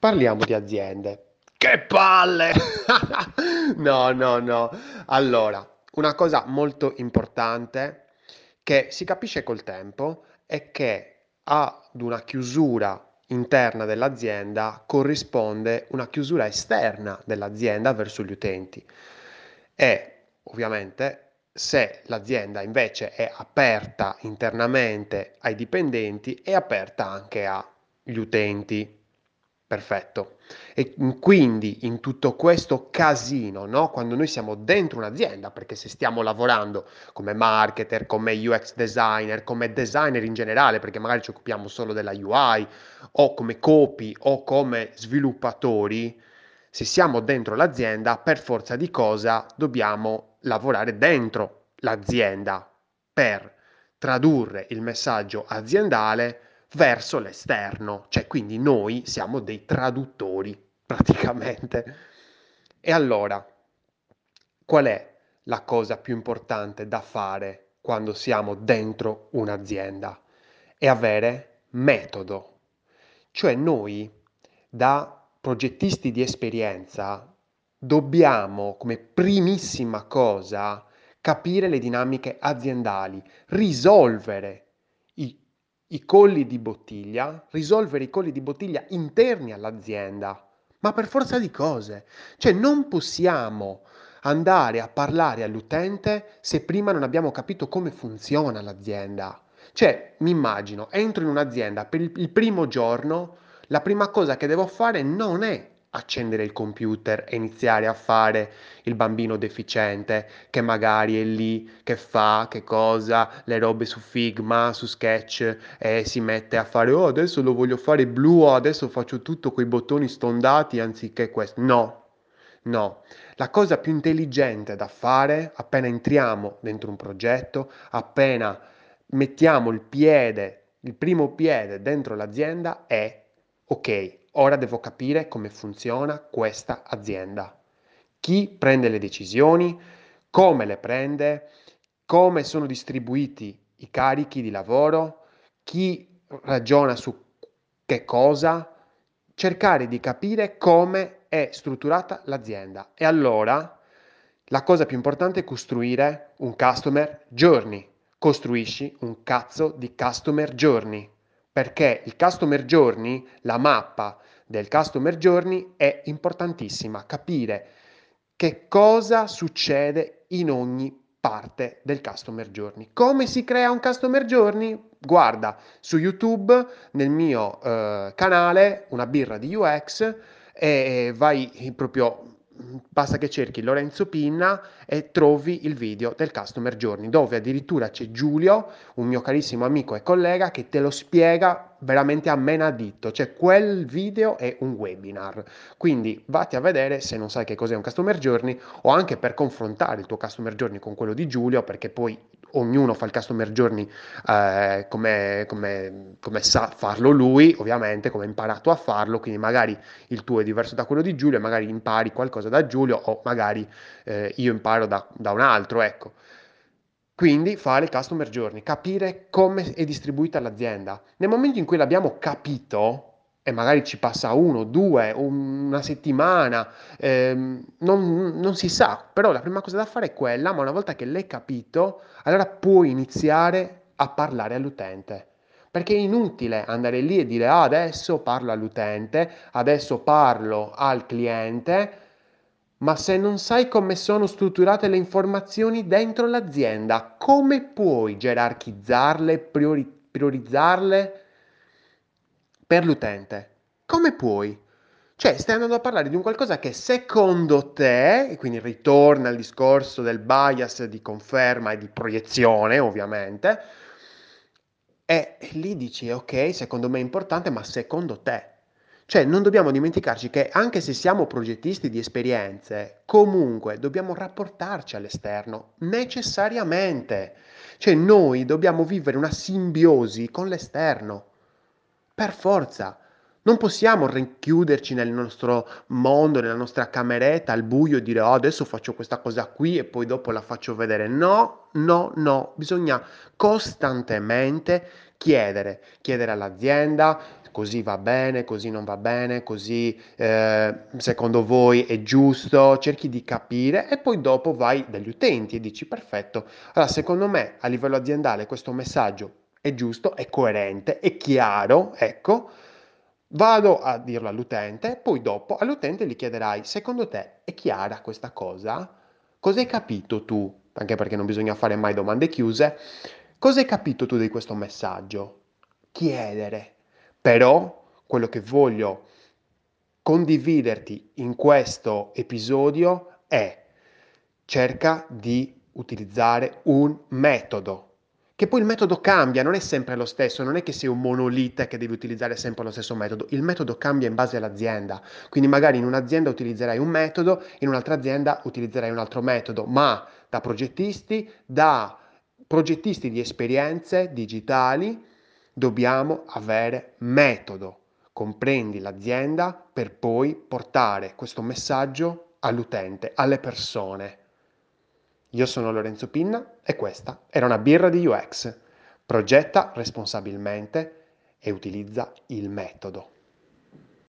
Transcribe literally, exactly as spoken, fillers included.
Parliamo di aziende. Che palle! No, no, no. Allora, una cosa molto importante che si capisce col tempo è che ad una chiusura interna dell'azienda corrisponde una chiusura esterna dell'azienda verso gli utenti. E ovviamente se l'azienda invece è aperta internamente ai dipendenti, è aperta anche agli utenti. Perfetto. E quindi in tutto questo casino, no? Quando noi siamo dentro un'azienda, perché se stiamo lavorando come marketer, come U X designer, come designer in generale, perché magari ci occupiamo solo della U I, o come copy, o come sviluppatori, se siamo dentro l'azienda, per forza di cosa dobbiamo lavorare dentro l'azienda per tradurre il messaggio aziendale verso l'esterno, cioè quindi noi siamo dei traduttori praticamente. E allora, qual è la cosa più importante da fare quando siamo dentro un'azienda? È avere metodo, cioè noi da progettisti di esperienza dobbiamo come primissima cosa capire le dinamiche aziendali, risolvere i colli di bottiglia, risolvere i colli di bottiglia interni all'azienda, ma per forza di cose. Cioè non possiamo andare a parlare all'utente se prima non abbiamo capito come funziona l'azienda. Cioè, mi immagino, entro in un'azienda per il primo giorno, la prima cosa che devo fare non è accendere il computer e iniziare a fare il bambino deficiente che magari è lì che fa che cosa le robe su Figma, su Sketch, e si mette a fare oh adesso lo voglio fare blu, oh, adesso faccio tutto coi bottoni stondati anziché questo. No, no, la cosa più intelligente da fare appena entriamo dentro un progetto, appena mettiamo il piede, il primo piede dentro l'azienda è ok, ora devo capire come funziona questa azienda, chi prende le decisioni, come le prende, come sono distribuiti i carichi di lavoro, chi ragiona su che cosa, cercare di capire come è strutturata l'azienda. E allora la cosa più importante è costruire un customer journey. Costruisci un cazzo di customer journey. Perché il customer journey, la mappa del customer journey è importantissima, capire che cosa succede in ogni parte del customer journey. Come si crea un customer journey? Guarda su YouTube, nel mio eh, canale, una birra di U X, e vai proprio, basta che cerchi Lorenzo Pinna e trovi il video del Customer Journey, dove addirittura c'è Giulio, un mio carissimo amico e collega, che te lo spiega veramente a menadito. Cioè quel video è un webinar, quindi vatti a vedere se non sai che cos'è un Customer Journey, o anche per confrontare il tuo Customer Journey con quello di Giulio, perché poi ognuno fa il Customer Journey eh, come, come, come sa farlo lui, ovviamente come ha imparato a farlo, quindi magari il tuo è diverso da quello di Giulio, magari impari qualcosa da Giulio, o magari eh, io imparo da, da un altro, ecco. Quindi fare il Customer Journey, capire come è distribuita l'azienda. Nel momento in cui l'abbiamo capito, e magari ci passa uno, due, una settimana, ehm, non, non si sa, però la prima cosa da fare è quella, ma una volta che l'hai capito, allora puoi iniziare a parlare all'utente. Perché è inutile andare lì e dire ah, adesso parlo all'utente, adesso parlo al cliente, ma se non sai come sono strutturate le informazioni dentro l'azienda, come puoi gerarchizzarle, priori- priorizzarle per l'utente? Come puoi? Cioè stai andando a parlare di un qualcosa che secondo te, e quindi ritorna al discorso del bias di conferma e di proiezione ovviamente, e lì dici ok, secondo me è importante, ma secondo te? Cioè non dobbiamo dimenticarci che anche se siamo progettisti di esperienze, comunque dobbiamo rapportarci all'esterno necessariamente. Cioè noi dobbiamo vivere una simbiosi con l'esterno. Per forza, non possiamo rinchiuderci nel nostro mondo, nella nostra cameretta al buio e dire oh, adesso faccio questa cosa qui e poi dopo la faccio vedere. No, no, no, bisogna costantemente chiedere, chiedere all'azienda, così va bene, così non va bene, così eh, secondo voi è giusto, cerchi di capire e poi dopo vai dagli utenti e dici perfetto, allora secondo me a livello aziendale questo messaggio è giusto, è coerente, è chiaro, ecco, vado a dirlo all'utente, poi dopo all'utente gli chiederai, secondo te è chiara questa cosa? Cosa hai capito tu? Anche perché non bisogna fare mai domande chiuse. Cosa hai capito tu di questo messaggio? Chiedere. Però quello che voglio condividerti in questo episodio è: cerca di utilizzare un metodo. Che poi il metodo cambia, non è sempre lo stesso, non è che sei un monolite che devi utilizzare sempre lo stesso metodo, il metodo cambia in base all'azienda, quindi magari in un'azienda utilizzerai un metodo, in un'altra azienda utilizzerai un altro metodo, ma da progettisti, da progettisti di esperienze digitali dobbiamo avere metodo, comprendi l'azienda per poi portare questo messaggio all'utente, alle persone. Io sono Lorenzo Pinna e questa era una birra di U X. Progetta responsabilmente e utilizza il metodo.